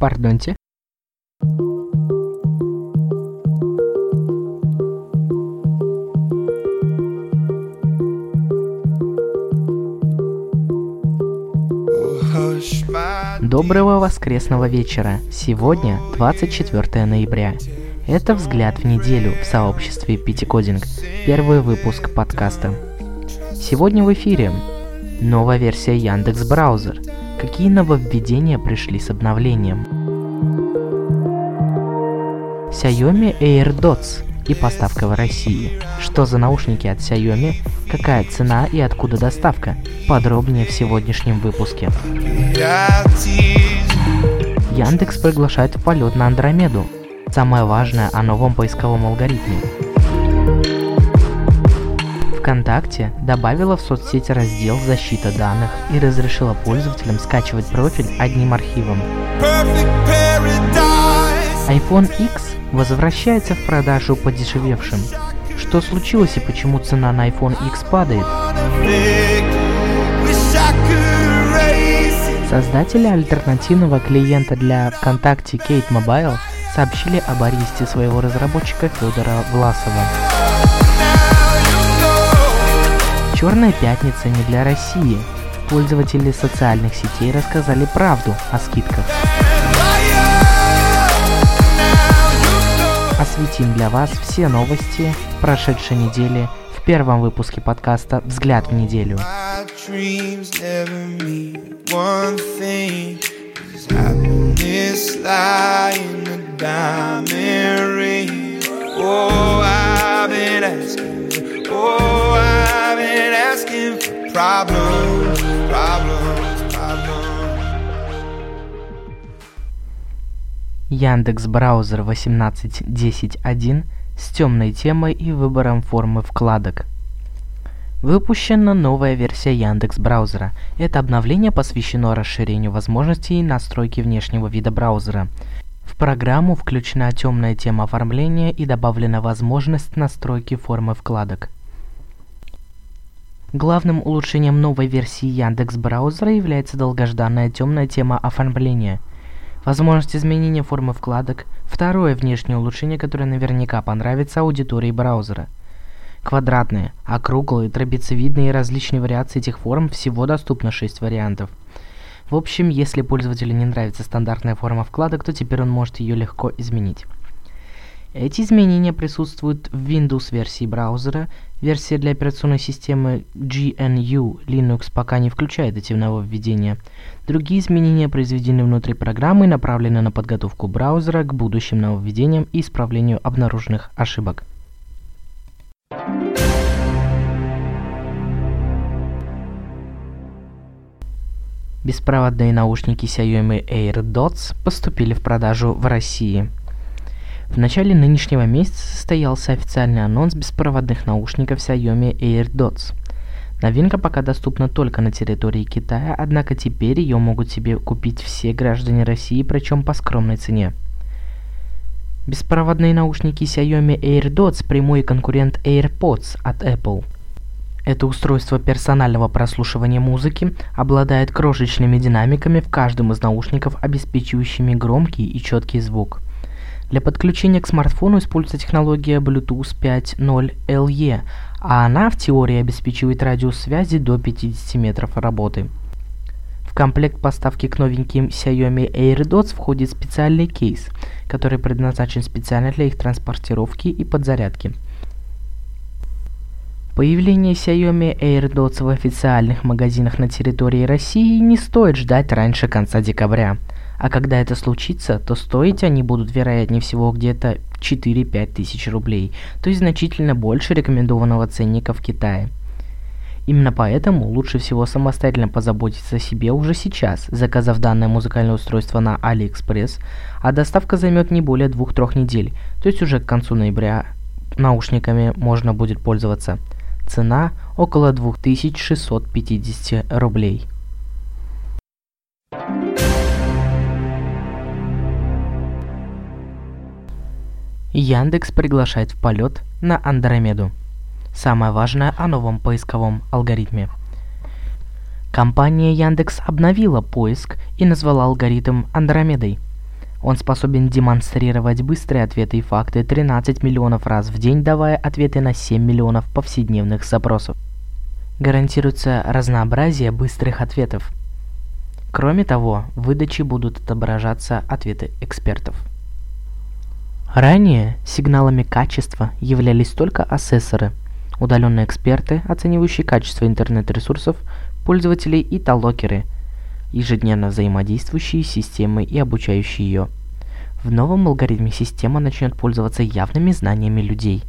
Пардонте. Доброго воскресного вечера. Сегодня 24 ноября. Это «Взгляд в неделю» в сообществе PTCoding, первый выпуск подкаста. Сегодня в эфире новая версия Яндекс.Браузер. Какие нововведения пришли с обновлением? Xiaomi AirDots и поставка в России. Что за наушники от Xiaomi? Какая цена и откуда доставка? Подробнее в сегодняшнем выпуске. Яндекс приглашает в полет на Андромеду. Самое важное о новом поисковом алгоритме. ВКонтакте добавила в соцсети раздел «Защита данных» и разрешила пользователям скачивать профиль одним архивом. iPhone X возвращается в продажу подешевевшим. Что случилось и почему цена на iPhone X падает? Создатели альтернативного клиента для ВКонтакте Kate Mobile сообщили об аресте своего разработчика Фёдора Власова. «Черная пятница не для России». Пользователи социальных сетей рассказали правду о скидках. Осветим для вас все новости прошедшей недели в первом выпуске подкаста «Взгляд в неделю». Яндекс.Браузер 18.10.1 с темной темой и выбором формы вкладок. Выпущена новая версия Яндекс.Браузера. Это обновление посвящено расширению возможностей настройки внешнего вида браузера. В программу включена темная тема оформления и добавлена возможность настройки формы вкладок. Главным улучшением новой версии Яндекс.Браузера является долгожданная темная тема оформления. Возможность изменения формы вкладок – второе внешнее улучшение, которое наверняка понравится аудитории браузера. Квадратные, округлые, трапециевидные и различные вариации этих форм, всего доступно 6 вариантов. В общем, если пользователю не нравится стандартная форма вкладок, то теперь он может ее легко изменить. Эти изменения присутствуют в Windows-версии браузера. Версия для операционной системы GNU Linux пока не включает эти нововведения. Другие изменения произведены внутри программы и направлены на подготовку браузера к будущим нововведениям и исправлению обнаруженных ошибок. Беспроводные наушники Xiaomi AirDots поступили в продажу в России. В начале нынешнего месяца состоялся официальный анонс беспроводных наушников Xiaomi AirDots. Новинка пока доступна только на территории Китая, однако теперь ее могут себе купить все граждане России, причем по скромной цене. Беспроводные наушники Xiaomi AirDots – прямой конкурент AirPods от Apple. Это устройство персонального прослушивания музыки обладает крошечными динамиками в каждом из наушников, обеспечивающими громкий и четкий звук. Для подключения к смартфону используется технология Bluetooth 5.0 LE, а она в теории обеспечивает радиус связи до 50 метров работы. В комплект поставки к новеньким Xiaomi AirDots входит специальный кейс, который предназначен специально для их транспортировки и подзарядки. Появление Xiaomi AirDots в официальных магазинах на территории России не стоит ждать раньше конца декабря. А когда это случится, то стоить они будут, вероятнее всего, где-то 4-5 тысяч рублей, то есть значительно больше рекомендованного ценника в Китае. Именно поэтому лучше всего самостоятельно позаботиться о себе уже сейчас, заказав данное музыкальное устройство на AliExpress, а доставка займет не более 2-3 недель, то есть уже к концу ноября наушниками можно будет пользоваться. Цена около 2650 рублей. Яндекс приглашает в полет на Андромеду. Самое важное о новом поисковом алгоритме. Компания Яндекс обновила поиск и назвала алгоритм Андромедой. Он способен демонстрировать быстрые ответы и факты 13 миллионов раз в день, давая ответы на 7 миллионов повседневных запросов. Гарантируется разнообразие быстрых ответов. Кроме того, в выдаче будут отображаться ответы экспертов. Ранее сигналами качества являлись только ассессоры, удаленные эксперты, оценивающие качество интернет-ресурсов, пользователей и талокеры, ежедневно взаимодействующие с системой и обучающие ее. В новом алгоритме система начнет пользоваться явными знаниями людей.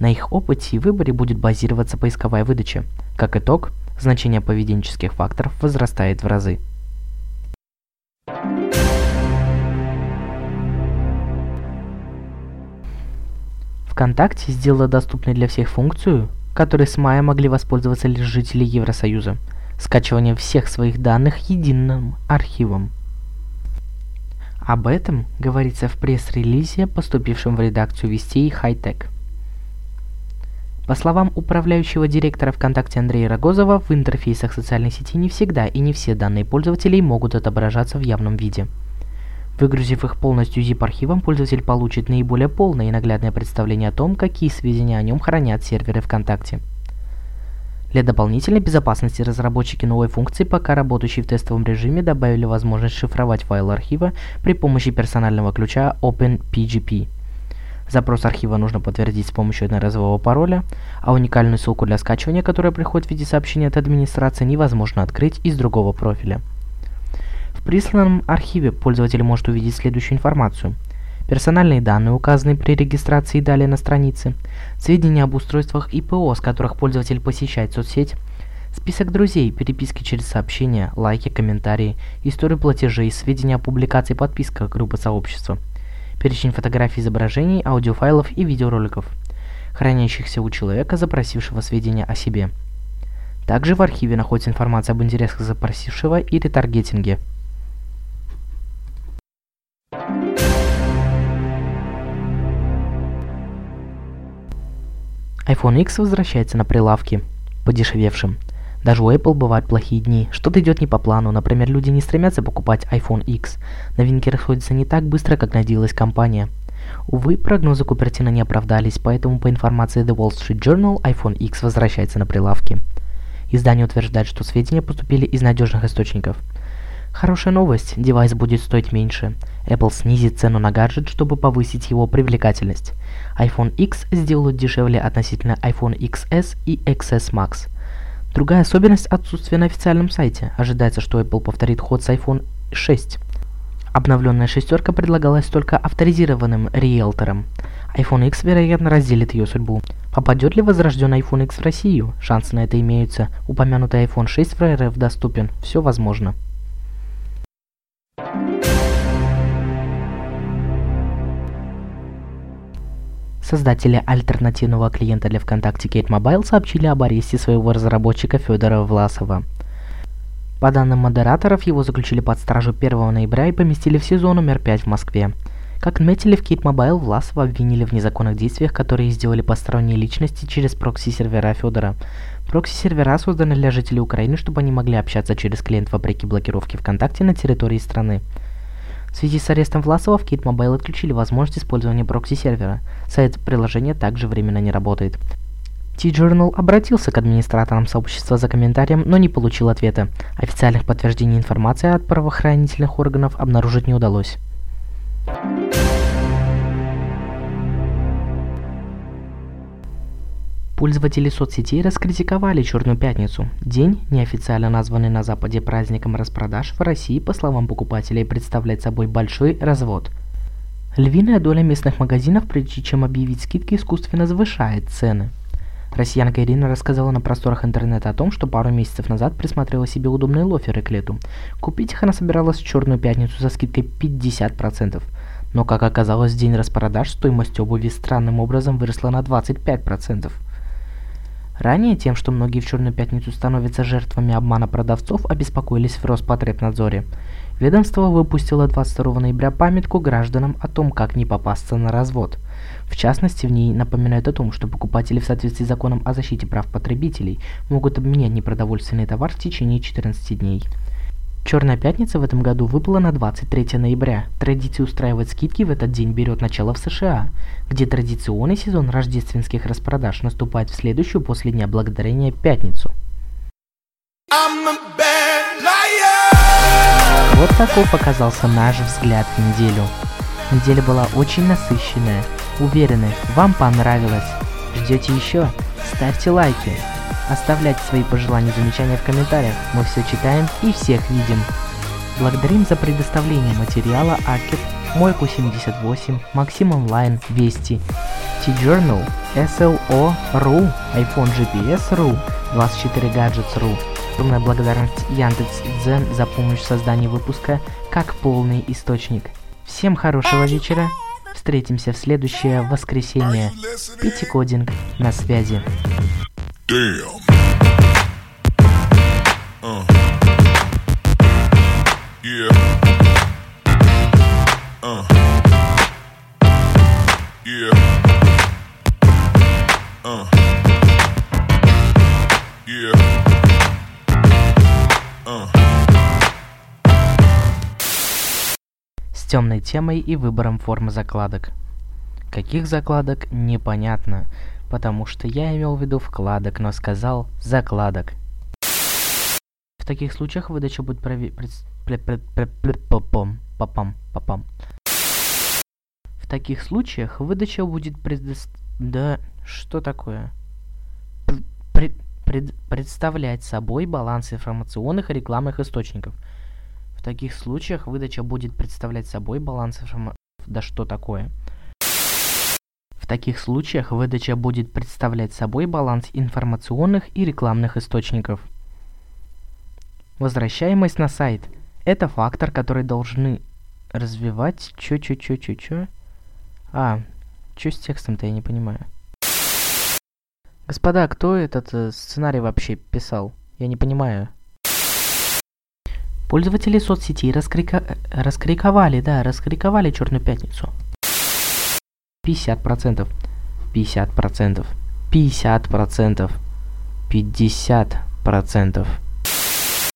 На их опыте и выборе будет базироваться поисковая выдача. Как итог, значение поведенческих факторов возрастает в разы. ВКонтакте сделала доступной для всех функцию, которой с мая могли воспользоваться лишь жители Евросоюза. Скачивание всех своих данных единым архивом. Об этом говорится в пресс-релизе, поступившем в редакцию Вести и Хайтек. По словам управляющего директора ВКонтакте Андрея Рогозова, в интерфейсах социальной сети не всегда и не все данные пользователей могут отображаться в явном виде. Выгрузив их полностью zip-архивом, пользователь получит наиболее полное и наглядное представление о том, какие сведения о нем хранят серверы ВКонтакте. Для дополнительной безопасности разработчики новой функции, пока работающей в тестовом режиме, добавили возможность шифровать файлы архива при помощи персонального ключа OpenPGP. Запрос архива нужно подтвердить с помощью одноразового пароля, а уникальную ссылку для скачивания, которая приходит в виде сообщения от администрации, невозможно открыть из другого профиля. В присланном архиве пользователь может увидеть следующую информацию. Персональные данные, указанные при регистрации и далее на странице, сведения об устройствах и ПО, с которых пользователь посещает соцсеть, список друзей, переписки через сообщения, лайки, комментарии, историю платежей, сведения о публикации и подписках группы сообщества, перечень фотографий, изображений, аудиофайлов и видеороликов, хранящихся у человека, запросившего сведения о себе. Также в архиве находится информация об интересах запросившего и ретаргетинге. iPhone X возвращается на прилавки, подешевевшим. Даже у Apple бывают плохие дни, что-то идет не по плану, например, люди не стремятся покупать iPhone X. Новинки расходятся не так быстро, как надеялась компания. Увы, прогнозы Купертино не оправдались, поэтому по информации The Wall Street Journal, iPhone X возвращается на прилавки. Издание утверждает, что сведения поступили из надежных источников. Хорошая новость, девайс будет стоить меньше. Apple снизит цену на гаджет, чтобы повысить его привлекательность. iPhone X сделают дешевле относительно iPhone XS и XS Max. Другая особенность – отсутствие на официальном сайте. Ожидается, что Apple повторит ход с iPhone 6. Обновленная шестерка предлагалась только авторизированным риэлторам. iPhone X, вероятно, разделит ее судьбу. Попадет ли возрожденный iPhone X в Россию? Шансы на это имеются. Упомянутый iPhone 6 в РФ доступен. Все возможно. Создатели альтернативного клиента для ВКонтакте Kate Mobile сообщили об аресте своего разработчика Фёдора Власова. По данным модераторов, его заключили под стражу 1 ноября и поместили в СИЗО номер 5 в Москве. Как отметили в Kate Mobile, Власова обвинили в незаконных действиях, которые сделали посторонние личности через прокси-сервера Фёдора. Прокси-сервера созданы для жителей Украины, чтобы они могли общаться через клиент вопреки блокировке ВКонтакте на территории страны. В связи с арестом Власова в Kate Mobile отключили возможность использования прокси-сервера. Сайт приложения также временно не работает. T-Journal обратился к администраторам сообщества за комментарием, но не получил ответа. Официальных подтверждений информации от правоохранительных органов обнаружить не удалось. Пользователи соцсетей раскритиковали «Черную пятницу» – день, неофициально названный на Западе праздником распродаж, в России, по словам покупателей, представляет собой большой развод. Львиная доля местных магазинов, прежде чем объявить скидки, искусственно завышает цены. Россиянка Ирина рассказала на просторах интернета о том, что пару месяцев назад присмотрела себе удобные лоферы к лету. Купить их она собиралась в «Черную пятницу» за скидкой 50%. Но, как оказалось, в день распродаж стоимость обуви странным образом выросла на 25%. Ранее тем, что многие в «Черную пятницу» становятся жертвами обмана продавцов, обеспокоились в Роспотребнадзоре. Ведомство выпустило 22 ноября памятку гражданам о том, как не попасться на развод. В частности, в ней напоминают о том, что покупатели в соответствии с законом о защите прав потребителей могут обменять непродовольственный товар в течение 14 дней. Черная пятница в этом году выпала на 23 ноября. Традиция устраивать скидки в этот день берет начало в США, где традиционный сезон рождественских распродаж наступает в следующую после Дня Благодарения пятницу. Вот такой показался наш взгляд в неделю. Неделя была очень насыщенная. Уверены, вам понравилось. Ждете еще? Ставьте лайки. Оставляйте свои пожелания и замечания в комментариях. Мы все читаем и всех видим. Благодарим за предоставление материала АКЕД, Мойку78, Максим Онлайн, Вести, T-Journal, SLO.ru, iPhone GPS.ru, 24gadgets.ru. Огромная благодарность Яндекс и Дзен за помощь в создании выпуска как полный источник. Всем хорошего вечера. Встретимся в следующее воскресенье. PTCoding на связи. С темной темой и выбором формы закладок. Каких закладок, непонятно, потому что я имел в виду вкладок, но сказал закладок. В таких случаях выдача будет В таких случаях выдача будет представлять собой баланс информационных и рекламных источников. В таких случаях выдача будет представлять собой баланс информационных... Да что такое? В таких случаях выдача будет представлять собой баланс информационных и рекламных источников. Возвращаемость на сайт. Это фактор, который должны развивать... Чё с текстом-то, я не понимаю. Господа, кто этот сценарий вообще писал? Я не понимаю. Пользователи соцсетей раскриковали Черную Пятницу. 50%.